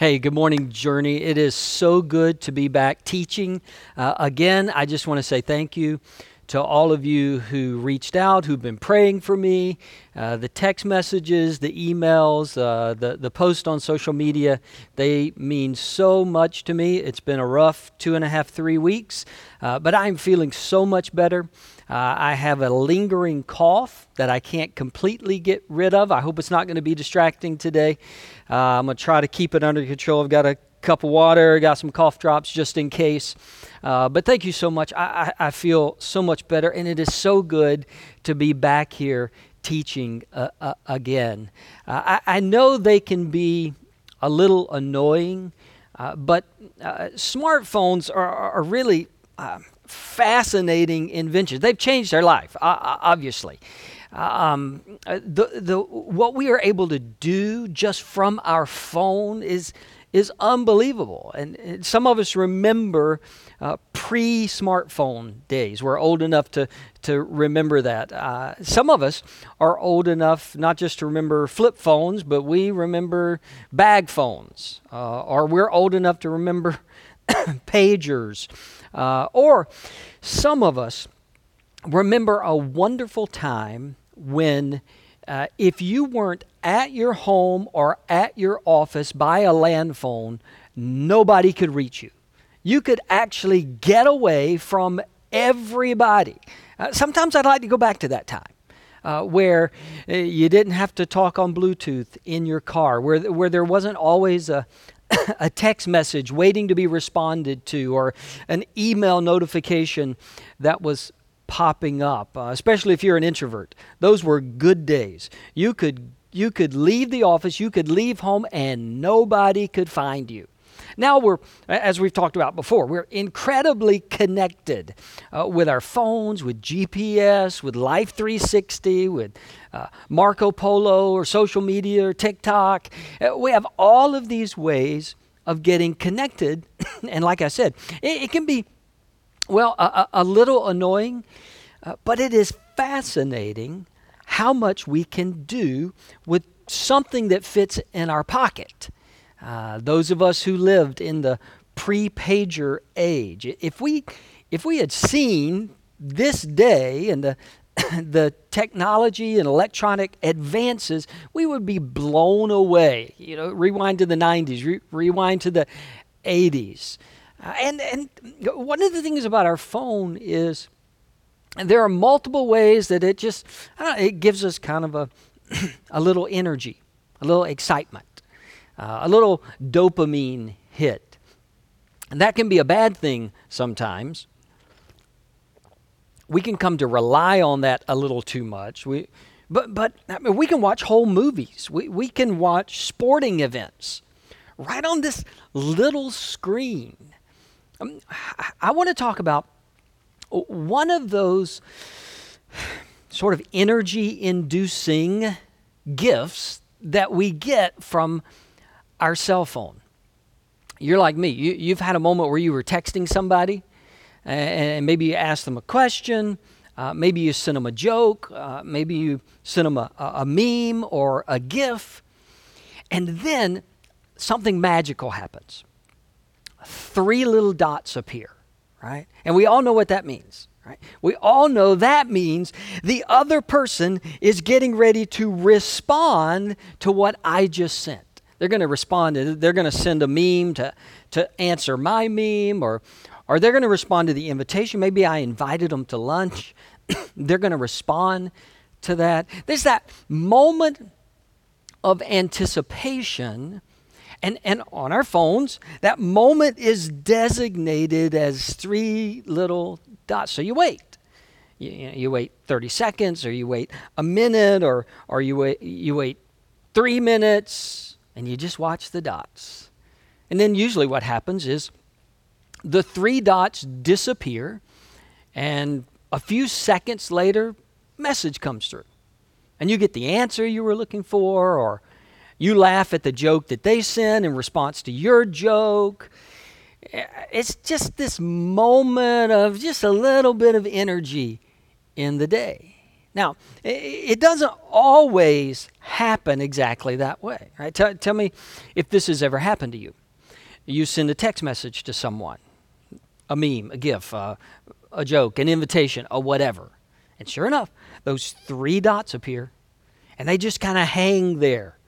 Hey, good morning, Journey. It is so good to be back teaching. Again, I just want to say thank you to all of you who reached out, who've been praying for me, the text messages, the emails, the post on social media. They mean so much to me. It's been a rough 2.5, 3 weeks, but I'm feeling so much better. I have a lingering cough that I can't completely get rid of. I hope it's not going to be distracting today. I'm going to try to keep it under control. I've got a cup of water, got some cough drops just in case. But thank you so much. I feel so much better, and it is so good to be back here teaching again. I know they can be a little annoying, but smartphones are really fascinating inventions. They've changed our life, obviously. What we are able to do just from our phone is unbelievable. And some of us remember pre-smartphone days. We're old enough to remember that. Some of us are old enough not just to remember flip phones, but we remember bag phones. Or we're old enough to remember pagers. Or some of us remember a wonderful time when if you weren't at your home or at your office by a land phone, nobody could reach you. You could actually get away from everybody. Sometimes I'd like to go back to that time. Where you didn't have to talk on Bluetooth in your car, where there wasn't always a text message waiting to be responded to or an email notification that was popping up, especially if you're an introvert. Those were good days. You could leave the office, you could leave home, and nobody could find you. Now we're, as we've talked about before, we're incredibly connected with our phones, with GPS, with Life 360, with Marco Polo or social media or TikTok. We have all of these ways of getting connected. And like I said, it can be, well, a little annoying, but it is fascinating how much we can do with something that fits in our pocket. Those of us who lived in the pre-pager age, if we had seen this day and the technology and electronic advances, we would be blown away. You know, rewind to the 90s, rewind to the 80s. And one of the things about our phone is there are multiple ways that it just, it gives us kind of a little energy, a little excitement. A little dopamine hit. And that can be a bad thing sometimes. We can come to rely on that a little too much. But I mean, we can watch whole movies. We can watch sporting events right on this little screen. I want to talk about one of those sort of energy-inducing gifts that we get from our cell phone. You're like me. You've had a moment where you were texting somebody, and maybe you asked them a question, maybe you sent them a joke, maybe you sent them a meme or a GIF, and then something magical happens. 3 little dots appear, right? And we all know what that means, right? We all know that means the other person is getting ready to respond to what I just sent. They're going to respond. They're going to send a meme to answer my meme, or they're going to respond to the invitation. Maybe I invited them to lunch. They're going to respond to that. There's that moment of anticipation, and on our phones, that moment is designated as 3 little dots. So you wait. You wait 30 seconds, or you wait a minute, or you wait 3 minutes. And you just watch the dots. And then usually what happens is the 3 dots disappear, and a few seconds later, message comes through. And you get the answer you were looking for, or you laugh at the joke that they sent in response to your joke. It's just this moment of just a little bit of energy in the day. Now, it doesn't always happen exactly that way, right? Tell me if this has ever happened to you. You send a text message to someone, a meme, a GIF, a joke, an invitation, a whatever. And sure enough, those three dots appear, and they just kind of hang there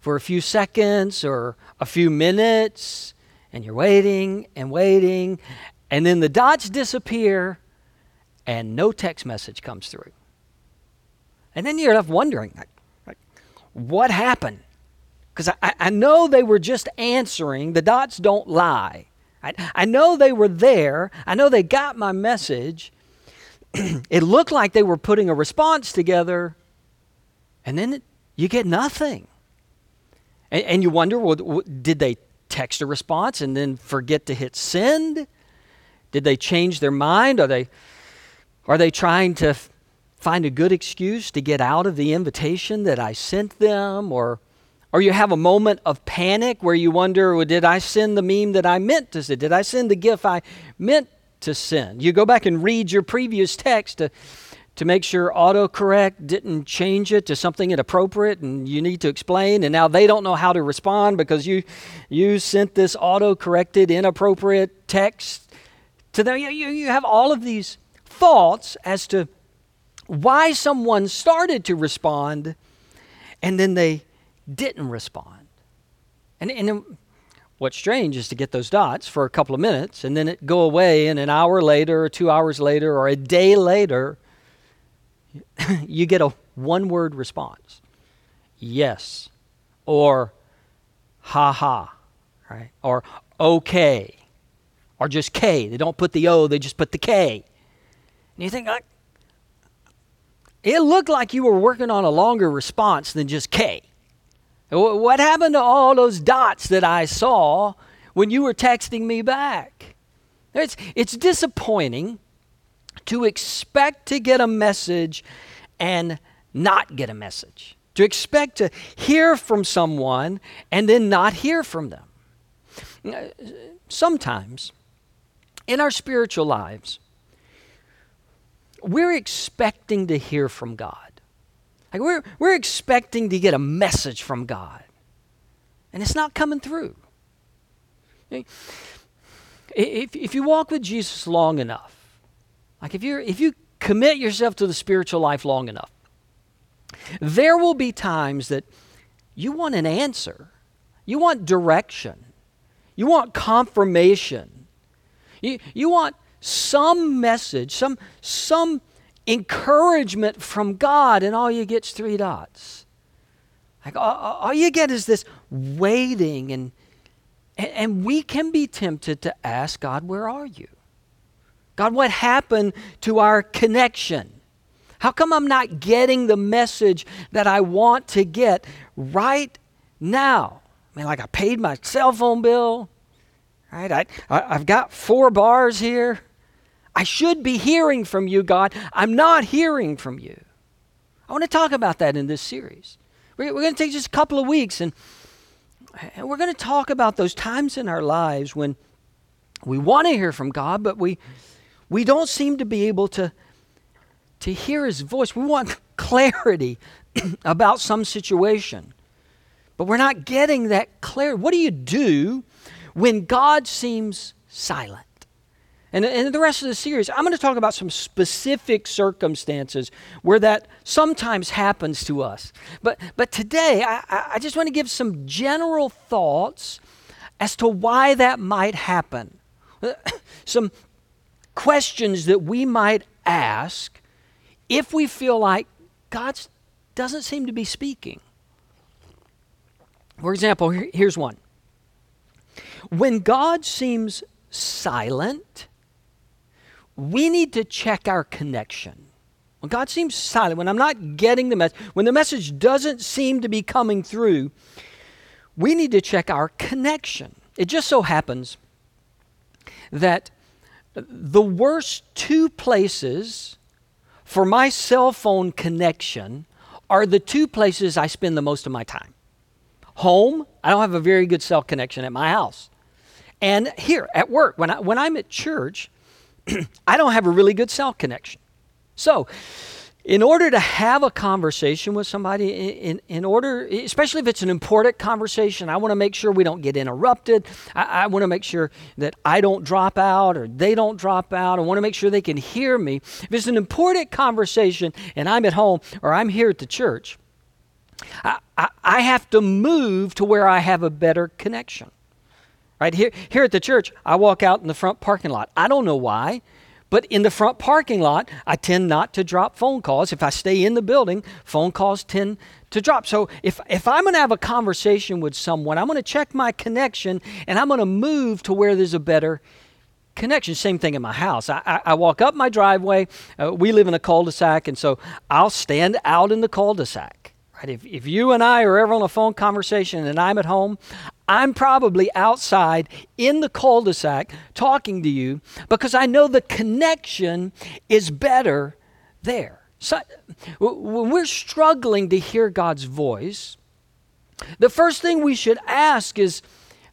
for a few seconds or a few minutes, and you're waiting and waiting, and then the dots disappear, and no text message comes through. And then you're left wondering, like, what happened? Because I know they were just answering. The dots don't lie. I know they were there. I know they got my message. It looked like they were putting a response together. And then you get nothing. And you wonder, well, did they text a response and then forget to hit send? Did they change their mind? Are they trying to find a good excuse to get out of the invitation that I sent them? Or you have a moment of panic where you wonder, well, did I send the meme that I meant to send? Did I send the GIF I meant to send? You go back and read your previous text to make sure autocorrect didn't change it to something inappropriate, and you need to explain, and now they don't know how to respond because you sent this autocorrected inappropriate text to them. You have all of these thoughts as to why someone started to respond and then they didn't respond. And what's strange is to get those dots for a couple of minutes and then it go away, and an hour later or 2 hours later or a day later, you get a one-word response. Yes. Or ha-ha. Right? Or okay. Or just K. They don't put the O, they just put the K. And you think, like, it looked like you were working on a longer response than just K. What happened to all those dots that I saw when you were texting me back? It's disappointing to expect to get a message and not get a message. To expect to hear from someone and then not hear from them. Sometimes in our spiritual lives, we're expecting to hear from God. Like we're expecting to get a message from God. And it's not coming through. If you walk with Jesus long enough, like if you commit yourself to the spiritual life long enough, there will be times that you want an answer. You want direction. You want confirmation. You want some message, some encouragement from God, and all you get is three dots. Like all you get is this waiting, and we can be tempted to ask God, where are you? God, what happened to our connection? How come I'm not getting the message that I want to get right now? I mean, like I paid my cell phone bill, right? I've got 4 bars here. I should be hearing from you, God. I'm not hearing from you. I want to talk about that in this series. We're going to take just a couple of weeks, and we're going to talk about those times in our lives when we want to hear from God, but we don't seem to be able to hear His voice. We want clarity about some situation, but we're not getting that clarity. What do you do when God seems silent? And in the rest of the series, I'm going to talk about some specific circumstances where that sometimes happens to us. But today, I just want to give some general thoughts as to why that might happen. Some questions that we might ask if we feel like God doesn't seem to be speaking. For example, here's one. When God seems silent, we need to check our connection. When God seems silent, when I'm not getting the message, when the message doesn't seem to be coming through, we need to check our connection. It just so happens that the worst 2 places for my cell phone connection are the 2 places I spend the most of my time. Home, I don't have a very good cell connection at my house. And here at work, when I'm at church, I don't have a really good cell connection. So In order to have a conversation with somebody, in order, especially if it's an important conversation, I want to make sure we don't get interrupted. I want to make sure that I don't drop out or they don't drop out. I want to make sure they can hear me. If it's an important conversation and I'm at home or I'm here at the church, I have to move to where I have a better connection. Right here at the church, I walk out in the front parking lot. I don't know why. But in the front parking lot, I tend not to drop phone calls. If I stay in the building, phone calls tend to drop. So if I'm going to have a conversation with someone, I'm going to check my connection, and I'm going to move to where there's a better connection. Same thing in my house. I walk up my driveway. We live in a cul-de-sac, and so I'll stand out in the cul-de-sac. Right? If you and I are ever on a phone conversation and I'm at home, I'm probably outside in the cul-de-sac talking to you because I know the connection is better there. So when we're struggling to hear God's voice, the first thing we should ask is,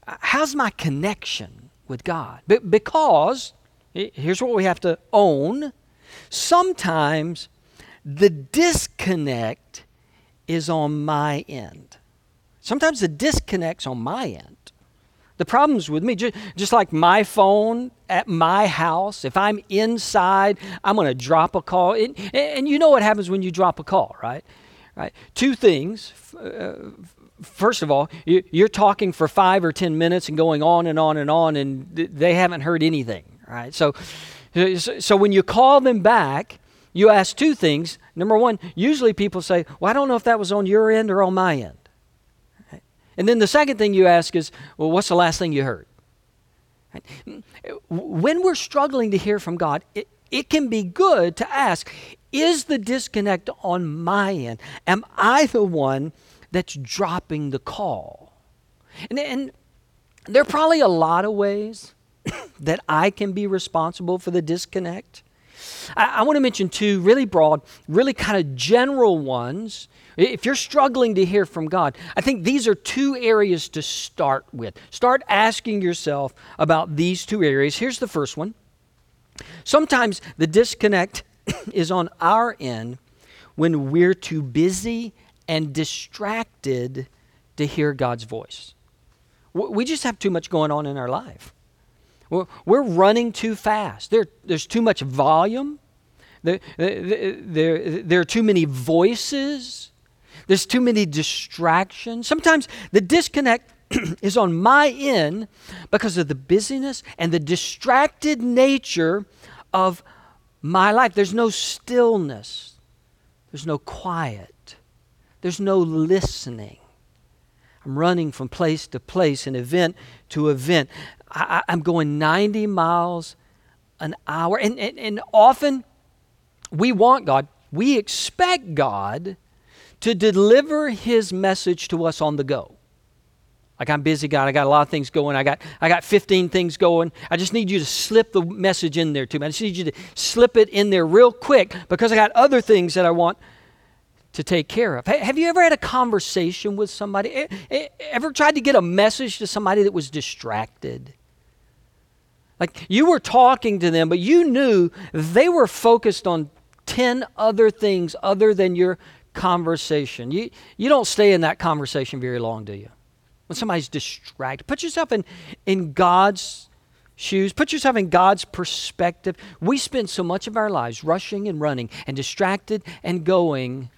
how's my connection with God? Because, here's what we have to own, sometimes the disconnect is on my end. Sometimes the disconnect's on my end. The problem's with me, just like my phone at my house, if I'm inside, I'm going to drop a call. And you know what happens when you drop a call, right? Right. Two things. First of all, you're talking for 5 or 10 minutes and going on and on and on, and they haven't heard anything, right? So when you call them back, you ask two things. Number one, usually people say, well, I don't know if that was on your end or on my end. And then the second thing you ask is, well, what's the last thing you heard? When we're struggling to hear from God, it can be good to ask, is the disconnect on my end? Am I the one that's dropping the call? And there are probably a lot of ways that I can be responsible for the disconnect. I want to mention two really broad, really kind of general ones. If you're struggling to hear from God, I think these are two areas to start with. Start asking yourself about these two areas. Here's the first one. Sometimes the disconnect is on our end when we're too busy and distracted to hear God's voice. We just have too much going on in our life. We're running too fast. There's too much volume. There are too many voices. There's too many distractions. Sometimes the disconnect is on my end because of the busyness and the distracted nature of my life. There's no stillness. There's no quiet. There's no listening. I'm running from place to place and event to event. I'm going 90 miles an hour. And often we want God, we expect God to deliver His message to us on the go. Like, I'm busy, God. I got a lot of things going. I got 15 things going. I just need you to slip the message in there to me. I just need you to slip it in there real quick because I got other things that I want to take care of. Have you ever had a conversation with somebody? Ever tried to get a message to somebody that was distracted? Like, you were talking to them, but you knew they were focused on 10 other things other than your conversation. You don't stay in that conversation very long, do you? When somebody's distracted, put yourself in God's shoes. Put yourself in God's perspective. We spend so much of our lives rushing and running and distracted and going.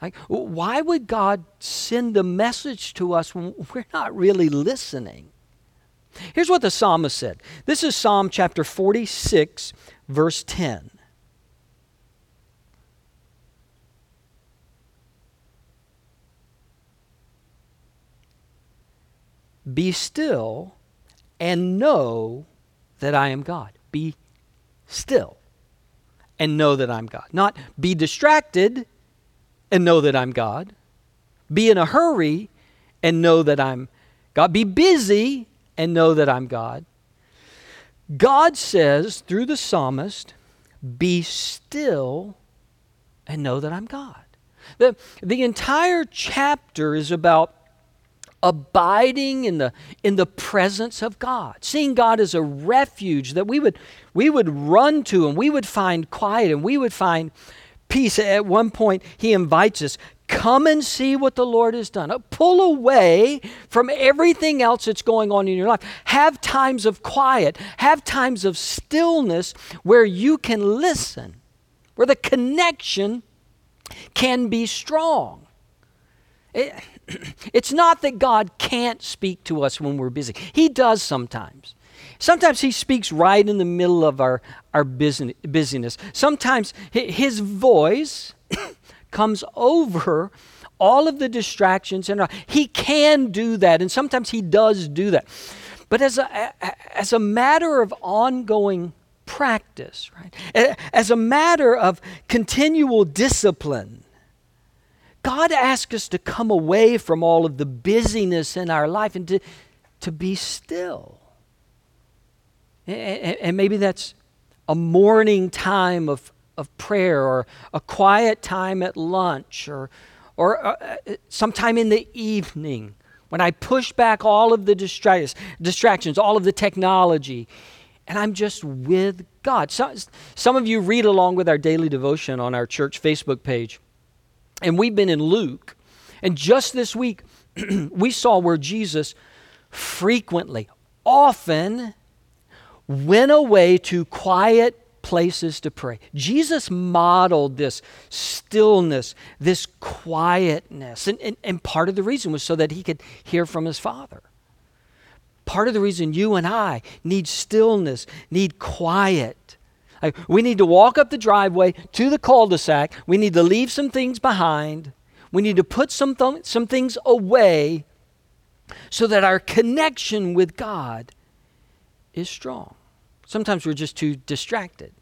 Like, why would God send a message to us when we're not really listening? Here's what the psalmist said. This is Psalm chapter 46, verse 10. Be still and know that I am God. Be still and know that I'm God. Not be distracted and know that I'm God. Be in a hurry and know that I'm God. Be busy and know that I'm God. God says through the psalmist, be still and know that I'm God. The entire chapter is about abiding in the presence of God, seeing God as a refuge that we would run to, and we would find quiet, and we would find piece. At one point, he invites us, come and see what the Lord has done. Pull away from everything else that's going on in your life. Have times of quiet. Have times of stillness where you can listen, where the connection can be strong. It's not that God can't speak to us when we're busy. He does sometimes. Sometimes he speaks right in the middle of our busyness. Sometimes his voice comes over all of the distractions, and he can do that, and sometimes he does do that. But as a matter of ongoing practice, right? As a matter of continual discipline, God asks us to come away from all of the busyness in our life and to be still. And maybe that's a morning time of prayer, or a quiet time at lunch, or sometime in the evening when I push back all of the distractions, all of the technology, and I'm just with God. Some of you read along with our daily devotion on our church Facebook page, and we've been in Luke, and just this week we saw where Jesus frequently, often, went away to quiet places to pray. Jesus modeled this stillness, this quietness. And part of the reason was so that he could hear from his Father. Part of the reason you and I need stillness, need quiet. We need to walk up the driveway to the cul-de-sac. We need to leave some things behind. We need to put some things away so that our connection with God is strong. Sometimes we're just too distracted.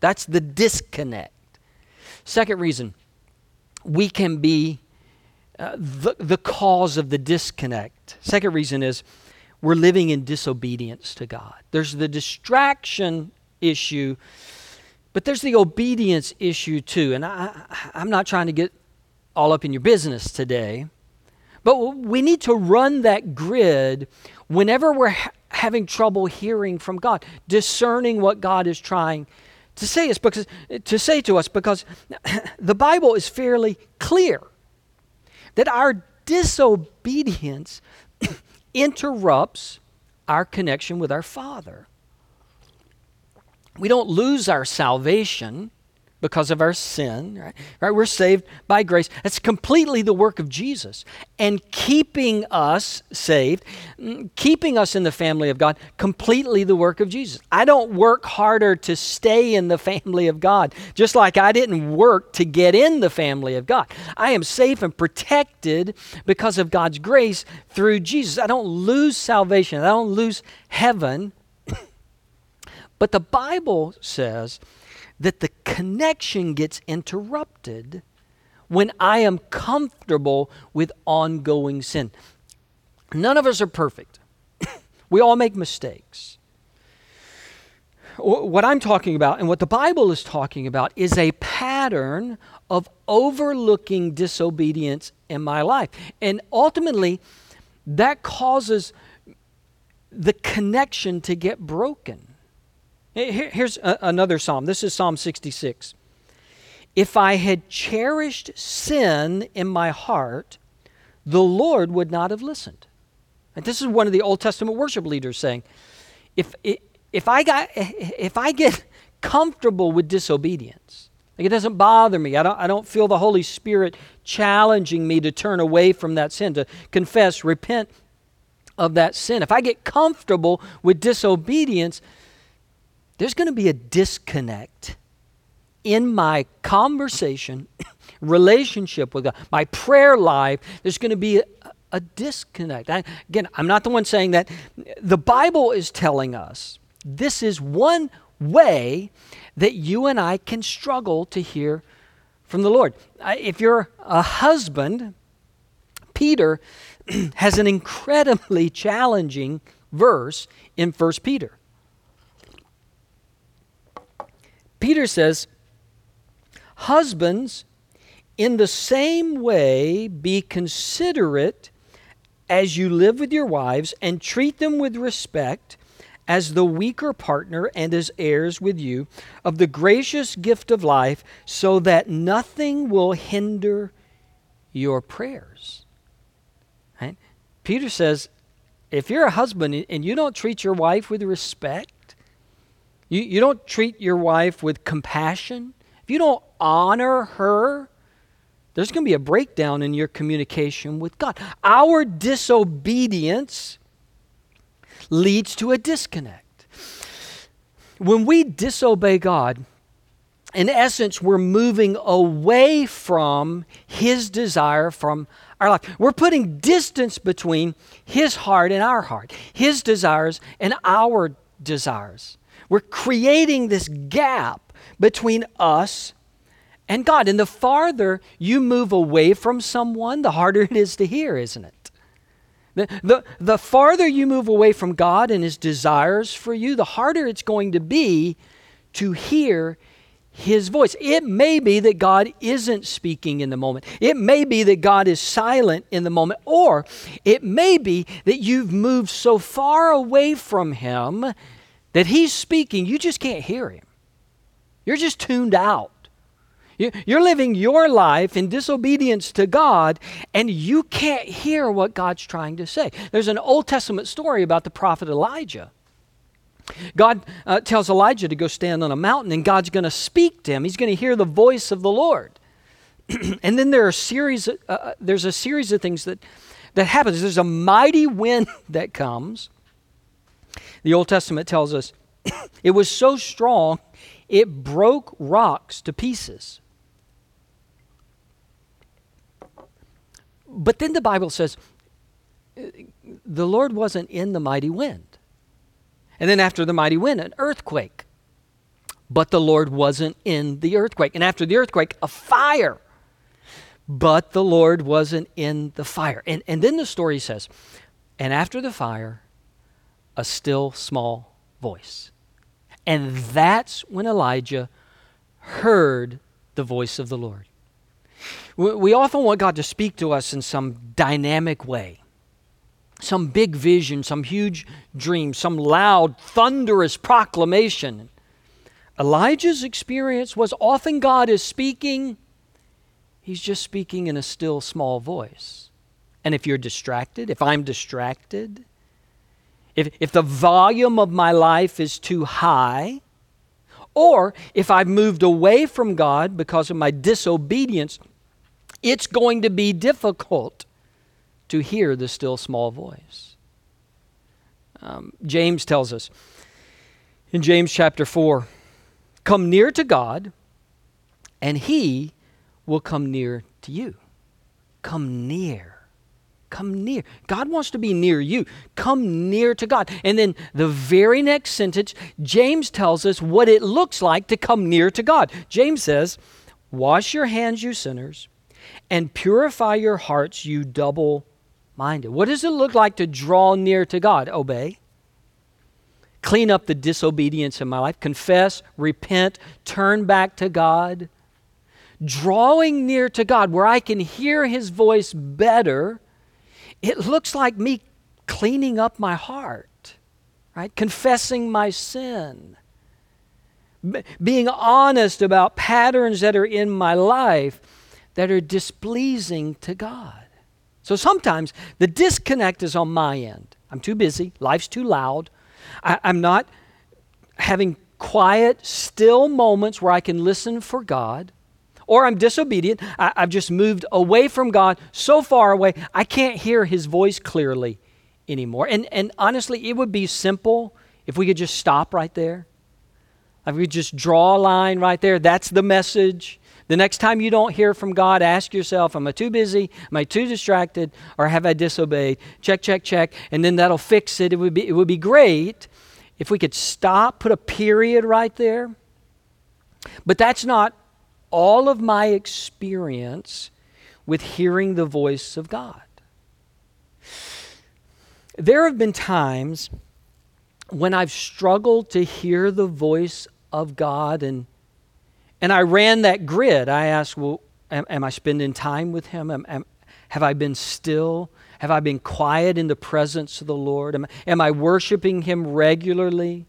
That's the disconnect. Second reason, we can be the cause of the disconnect. Second reason is we're living in disobedience to God. There's the distraction issue, but there's the obedience issue too. And I'm not trying to get all up in your business today, but we need to run that grid whenever we're having trouble hearing from God, discerning what God is trying to say us, because the Bible is fairly clear that our disobedience interrupts our connection with our Father. We don't lose our salvation because of our sin, right? We're saved by grace. That's completely the work of Jesus. And keeping us saved, keeping us in the family of God, completely the work of Jesus. I don't work harder to stay in the family of God, just like I didn't work to get in the family of God. I am safe and protected because of God's grace through Jesus. I don't lose salvation. I don't lose heaven. But the Bible says that the connection gets interrupted when I am comfortable with ongoing sin. None of us are perfect. We all make mistakes. What I'm talking about and what the Bible is talking about is a pattern of overlooking disobedience in my life. And ultimately, that causes the connection to get broken. Here's another psalm. This is Psalm 66. If I had cherished sin in my heart, the Lord would not have listened. And this is one of the Old Testament worship leaders saying, if I get comfortable with disobedience, like it doesn't bother me. I don't feel the Holy Spirit challenging me to turn away from that sin, to confess, repent of that sin. If I get comfortable with disobedience, there's going to be a disconnect in my conversation, relationship with God, my prayer life. There's going to be a disconnect. Again, I'm not the one saying that. The Bible is telling us this is one way that you and I can struggle to hear from the Lord. If you're a husband, Peter has an incredibly challenging verse in 1 Peter. Peter says, husbands, in the same way, be considerate as you live with your wives and treat them with respect as the weaker partner and as heirs with you of the gracious gift of life, so that nothing will hinder your prayers. Right? Peter says, if you're a husband and you don't treat your wife with respect, you don't treat your wife with compassion, if you don't honor her, there's going to be a breakdown in your communication with God. Our disobedience leads to a disconnect. When we disobey God, in essence, we're moving away from His desire from our life. We're putting distance between His heart and our heart, His desires and our desires. We're creating this gap between us and God. And the farther you move away from someone, the harder it is to hear, isn't it? The farther you move away from God and His desires for you, the harder it's going to be to hear His voice. It may be that God isn't speaking in the moment. It may be that God is silent in the moment. Or it may be that you've moved so far away from Him that He's speaking, you just can't hear Him. You're just tuned out. You're living your life in disobedience to God, and you can't hear what God's trying to say. There's an Old Testament story about the prophet Elijah. God tells Elijah to go stand on a mountain, and God's going to speak to him. He's going to hear the voice of the Lord. And then there's a series of things that happens. There's a mighty wind that comes. The Old Testament tells us it was so strong, it broke rocks to pieces. But then the Bible says the Lord wasn't in the mighty wind. And then after the mighty wind, an earthquake. But the Lord wasn't in the earthquake. And after the earthquake, a fire. But the Lord wasn't in the fire. And then the story says, and after the fire, a still small voice. And that's when Elijah heard the voice of the Lord. We often want God to speak to us in some dynamic way. Some big vision, some huge dream, some loud, thunderous proclamation. Elijah's experience was often God is speaking. He's just speaking in a still, small voice. And if you're distracted, if I'm distracted, if the volume of my life is too high, or if I've moved away from God because of my disobedience, it's going to be difficult to hear the still small voice. James tells us in James chapter 4, come near to God and He will come near to you. Come near. Come near. God wants to be near you. Come near to God. And then the very next sentence, James tells us what it looks like to come near to God. James says, wash your hands, you sinners, and purify your hearts, you double-minded. What does it look like to draw near to God? Obey. Clean up the disobedience in my life. Confess, repent, turn back to God. Drawing near to God where I can hear His voice better. It looks like me cleaning up my heart, right? Confessing my sin, being honest about patterns that are in my life that are displeasing to God. So sometimes the disconnect is on my end. I'm too busy. Life's too loud. I'm not having quiet, still moments where I can listen for God. Or I'm disobedient, I've just moved away from God so far away, I can't hear His voice clearly anymore. And honestly, it would be simple if we could just stop right there. If we could just draw a line right there. That's the message. The next time you don't hear from God, ask yourself, am I too busy? Am I too distracted? Or have I disobeyed? Check, check, check. And then that'll fix it. It would be great if we could stop, put a period right there. But that's not all of my experience with hearing the voice of God. There have been times when I've struggled to hear the voice of God, and I ran that grid. I asked, well, am I spending time with Him? Have I been still? Have I been quiet in the presence of the Lord? Am I worshiping Him regularly?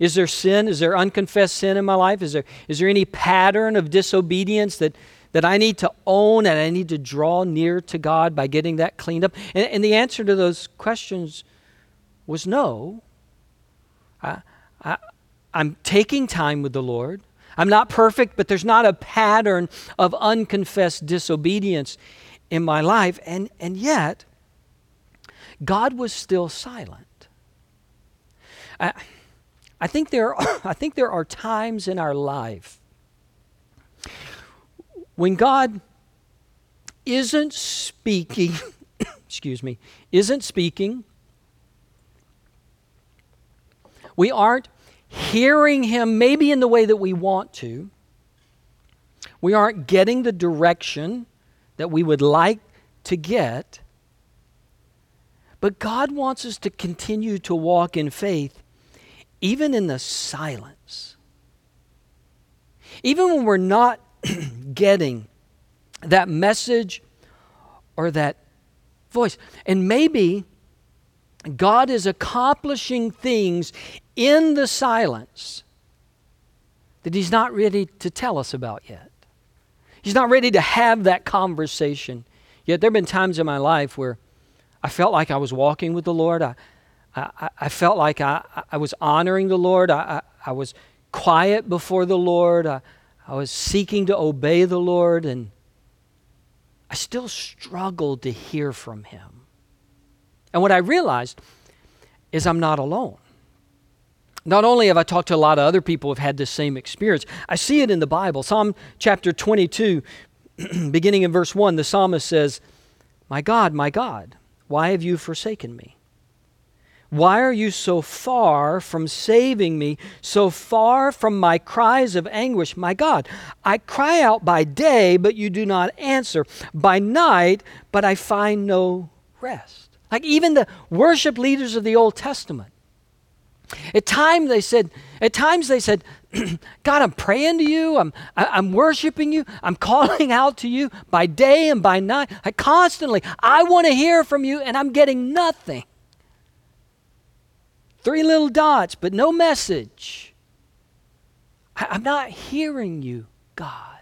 Is there sin? Is there unconfessed sin in my life? Is there any pattern of disobedience that I need to own and I need to draw near to God by getting that cleaned up? And the answer to those questions was no. I'm taking time with the Lord. I'm not perfect, but there's not a pattern of unconfessed disobedience in my life. And yet, God was still silent. I think there are times in our life when God isn't speaking, we aren't hearing Him maybe in the way that we want to. We aren't getting the direction that we would like to get. But God wants us to continue to walk in faith even in the silence. Even when we're not getting that message or that voice. And maybe God is accomplishing things in the silence that He's not ready to tell us about yet. He's not ready to have that conversation yet. There have been times in my life where I felt like I was walking with the Lord. I felt like I was honoring the Lord. I was quiet before the Lord. I was seeking to obey the Lord, and I still struggled to hear from Him. And what I realized is I'm not alone. Not only have I talked to a lot of other people who have had this same experience, I see it in the Bible. Psalm chapter 22, beginning in verse 1, the psalmist says, my God, why have you forsaken me? Why are you so far from saving me, so far from my cries of anguish? My God, I cry out by day, but you do not answer. By night, but I find no rest. Like even the worship leaders of the Old Testament, at times they said, God, I'm praying to you, I'm worshiping you, I'm calling out to you by day and by night. I want to hear from you, and I'm getting nothing. 3 little dots, but no message. I'm not hearing you, God.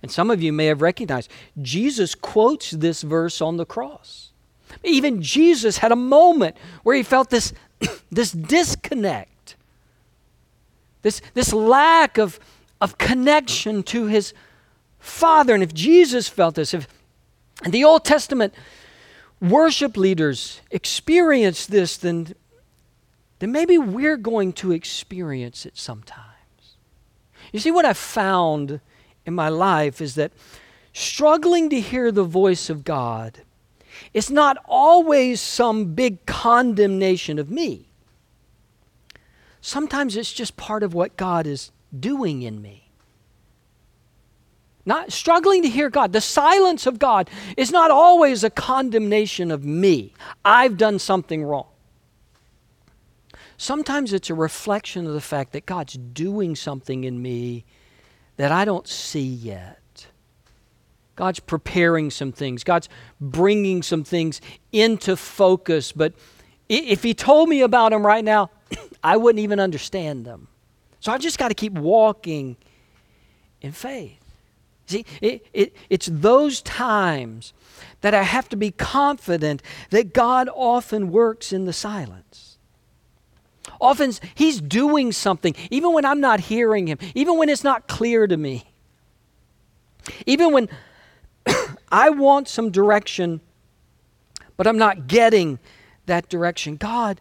And some of you may have recognized, Jesus quotes this verse on the cross. Even Jesus had a moment where He felt this disconnect, this lack of connection to His Father. And if Jesus felt this, if the Old Testament worship leaders experienced this, then maybe we're going to experience it sometimes. You see, what I've found in my life is that struggling to hear the voice of God is not always some big condemnation of me. Sometimes it's just part of what God is doing in me. Not struggling to hear God. The silence of God is not always a condemnation of me. I've done something wrong. Sometimes it's a reflection of the fact that God's doing something in me that I don't see yet. God's preparing some things. God's bringing some things into focus. But if He told me about them right now, I wouldn't even understand them. So I just got to keep walking in faith. See, it's those times that I have to be confident that God often works in the silence. Often He's doing something, even when I'm not hearing Him, even when it's not clear to me, even when I want some direction, but I'm not getting that direction. God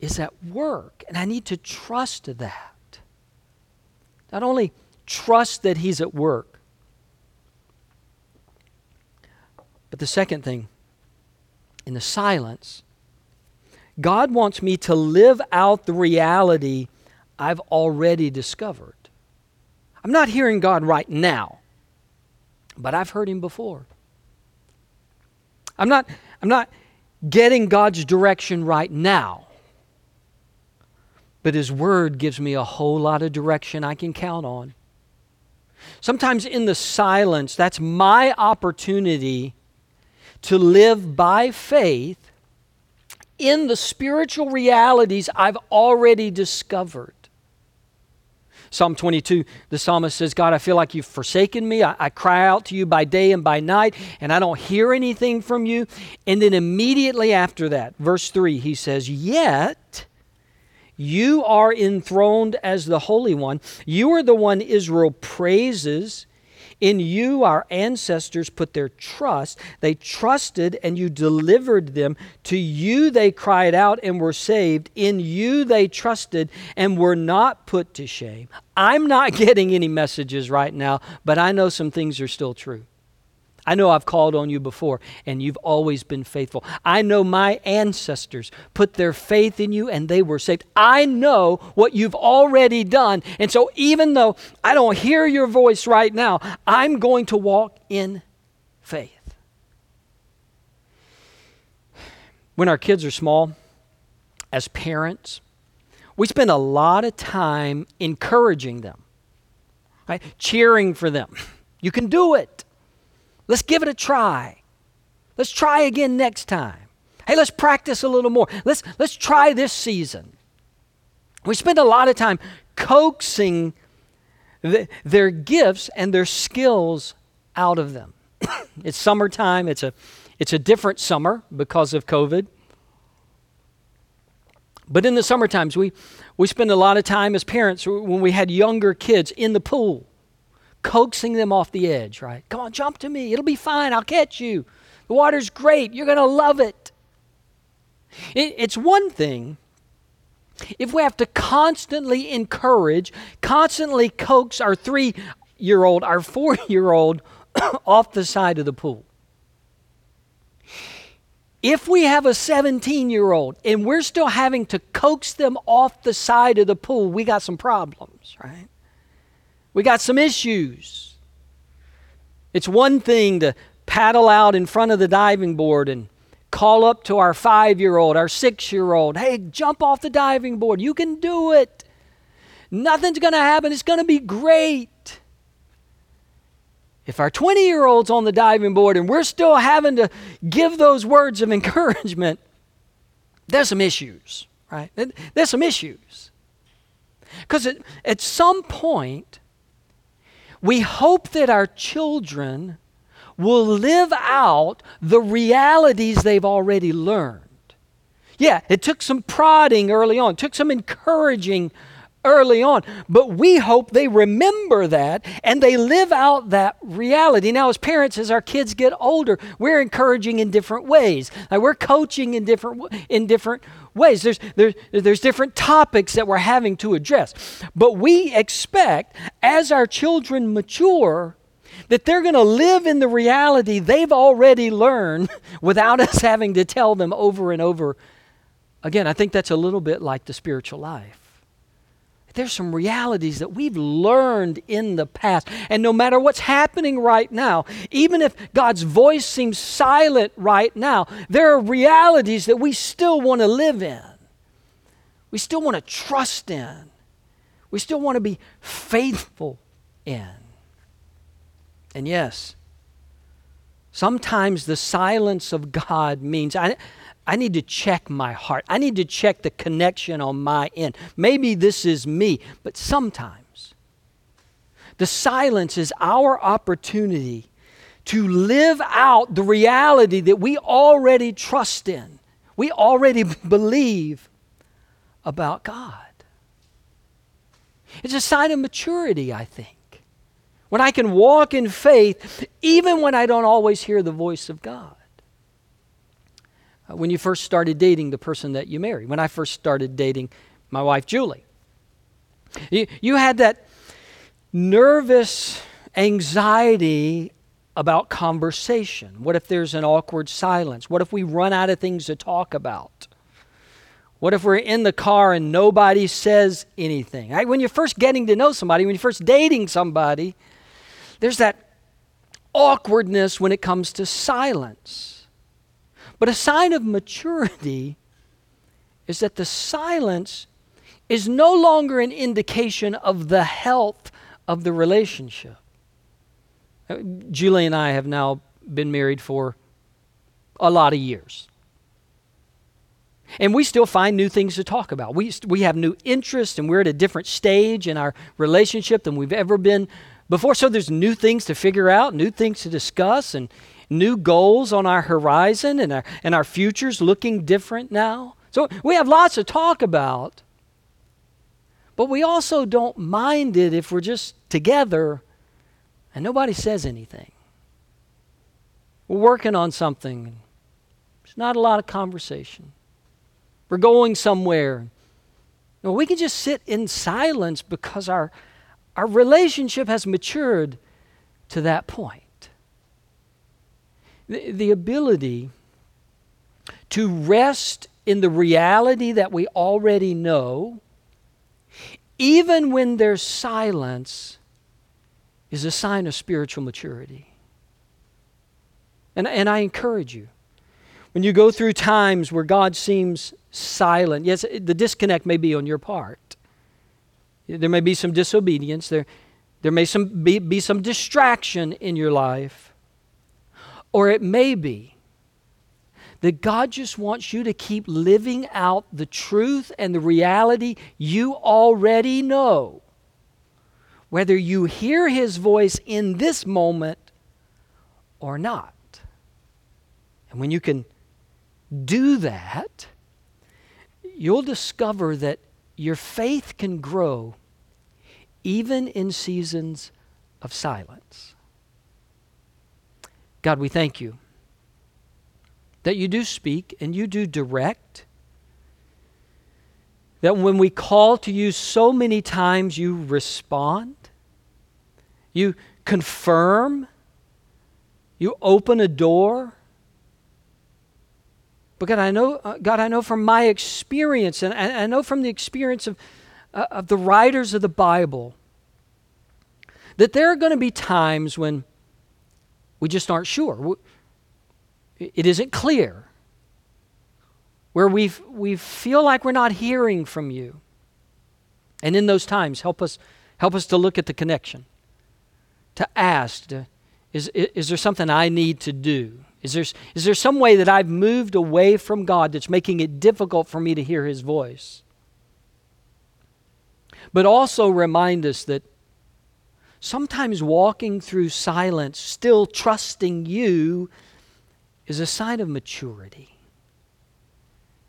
is at work, and I need to trust that. Not only trust that He's at work, but the second thing, in the silence, God wants me to live out the reality I've already discovered. I'm not hearing God right now, but I've heard Him before. I'm not getting God's direction right now, but His Word gives me a whole lot of direction I can count on. Sometimes in the silence, that's my opportunity to live by faith in the spiritual realities I've already discovered. Psalm 22, the psalmist says, God, I feel like you've forsaken me. I cry out to you by day and by night, and I don't hear anything from you. And then immediately after that, verse 3, he says, yet you are enthroned as the Holy One. You are the one Israel praises. In you our ancestors put their trust. They trusted and you delivered them. To you they cried out and were saved. In you they trusted and were not put to shame. I'm not getting any messages right now, but I know some things are still true. I know I've called on you before, and you've always been faithful. I know my ancestors put their faith in you, and they were saved. I know what you've already done. And so even though I don't hear your voice right now, I'm going to walk in faith. When our kids are small, as parents, we spend a lot of time encouraging them, right? Cheering for them. You can do it. Let's give it a try. Let's try again next time. Hey, let's practice a little more. Let's try this season. We spend a lot of time coaxing their gifts and their skills out of them. It's summertime. It's a different summer because of COVID. But in the summer times, we spend a lot of time as parents when we had younger kids in the pool, coaxing them off the edge, right? Come on, jump to me. It'll be fine. I'll catch you. The water's great. You're going to love it. It's one thing if we have to constantly encourage, constantly coax our 3-year-old, our 4-year-old off the side of the pool. If we have a 17-year-old and we're still having to coax them off the side of the pool, we got some problems, right? We got some issues. It's one thing to paddle out in front of the diving board and call up to our 5-year-old, our 6-year-old, hey, jump off the diving board. You can do it. Nothing's going to happen. It's going to be great. If our 20-year-old's on the diving board and we're still having to give those words of encouragement, there's some issues, right? There's some issues. Because at some point, we hope that our children will live out the realities they've already learned. Yeah, it took some prodding early on, took some encouraging early on, but we hope they remember that and they live out that reality. Now, as parents, as our kids get older, we're encouraging in different ways. Like we're coaching in different ways. There's different topics that we're having to address. But we expect, as our children mature, that they're going to live in the reality they've already learned without us having to tell them over and over again. I think that's a little bit like the spiritual life. There's some realities that we've learned in the past. And no matter what's happening right now, even if God's voice seems silent right now, there are realities that we still want to live in. We still want to trust in. We still want to be faithful in. And yes, sometimes the silence of God means I need to check my heart. I need to check the connection on my end. Maybe this is me, but sometimes the silence is our opportunity to live out the reality that we already trust in. We already believe about God. It's a sign of maturity, I think, when I can walk in faith even when I don't always hear the voice of God. When you first started dating the person that you marry. When I first started dating my wife, Julie. You had that nervous anxiety about conversation. What if there's an awkward silence? What if we run out of things to talk about? What if we're in the car and nobody says anything? Right? When you're first getting to know somebody, when you're first dating somebody, there's that awkwardness when it comes to silence. But a sign of maturity is that the silence is no longer an indication of the health of the relationship. Julie and I have now been married for a lot of years. And we still find new things to talk about. We have new interests, and we're at a different stage in our relationship than we've ever been before. So there's new things to figure out, new things to discuss, and new goals on our horizon, and our future's looking different now. So we have lots to talk about. But we also don't mind it if we're just together and nobody says anything. We're working on something. There's not a lot of conversation. We're going somewhere. No, we can just sit in silence because our relationship has matured to that point. The ability to rest in the reality that we already know, even when there's silence, is a sign of spiritual maturity. And I encourage you, when you go through times where God seems silent, yes, the disconnect may be on your part. There may be some disobedience. There may be some distraction in your life. Or it may be that God just wants you to keep living out the truth and the reality you already know, whether you hear His voice in this moment or not. And when you can do that, you'll discover that your faith can grow even in seasons of silence. God, we thank you that you do speak and you do direct, that when we call to you so many times, you respond, you confirm, you open a door. But God, I know from my experience, and I know from the experience of the writers of the Bible, that there are going to be times when we just aren't sure. It isn't clear. Where we feel like we're not hearing from you. And in those times, help us to look at the connection. To ask, is there something I need to do? Is there some way that I've moved away from God that's making it difficult for me to hear His voice? But also remind us that sometimes walking through silence, still trusting you, is a sign of maturity.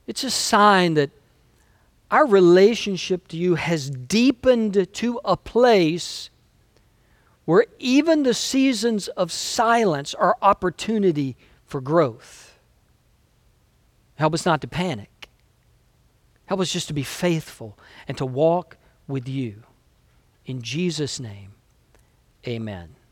It's a sign that our relationship to you has deepened to a place where even the seasons of silence are opportunity for growth. Help us not to panic. Help us just to be faithful and to walk with you. In Jesus' name. Amen.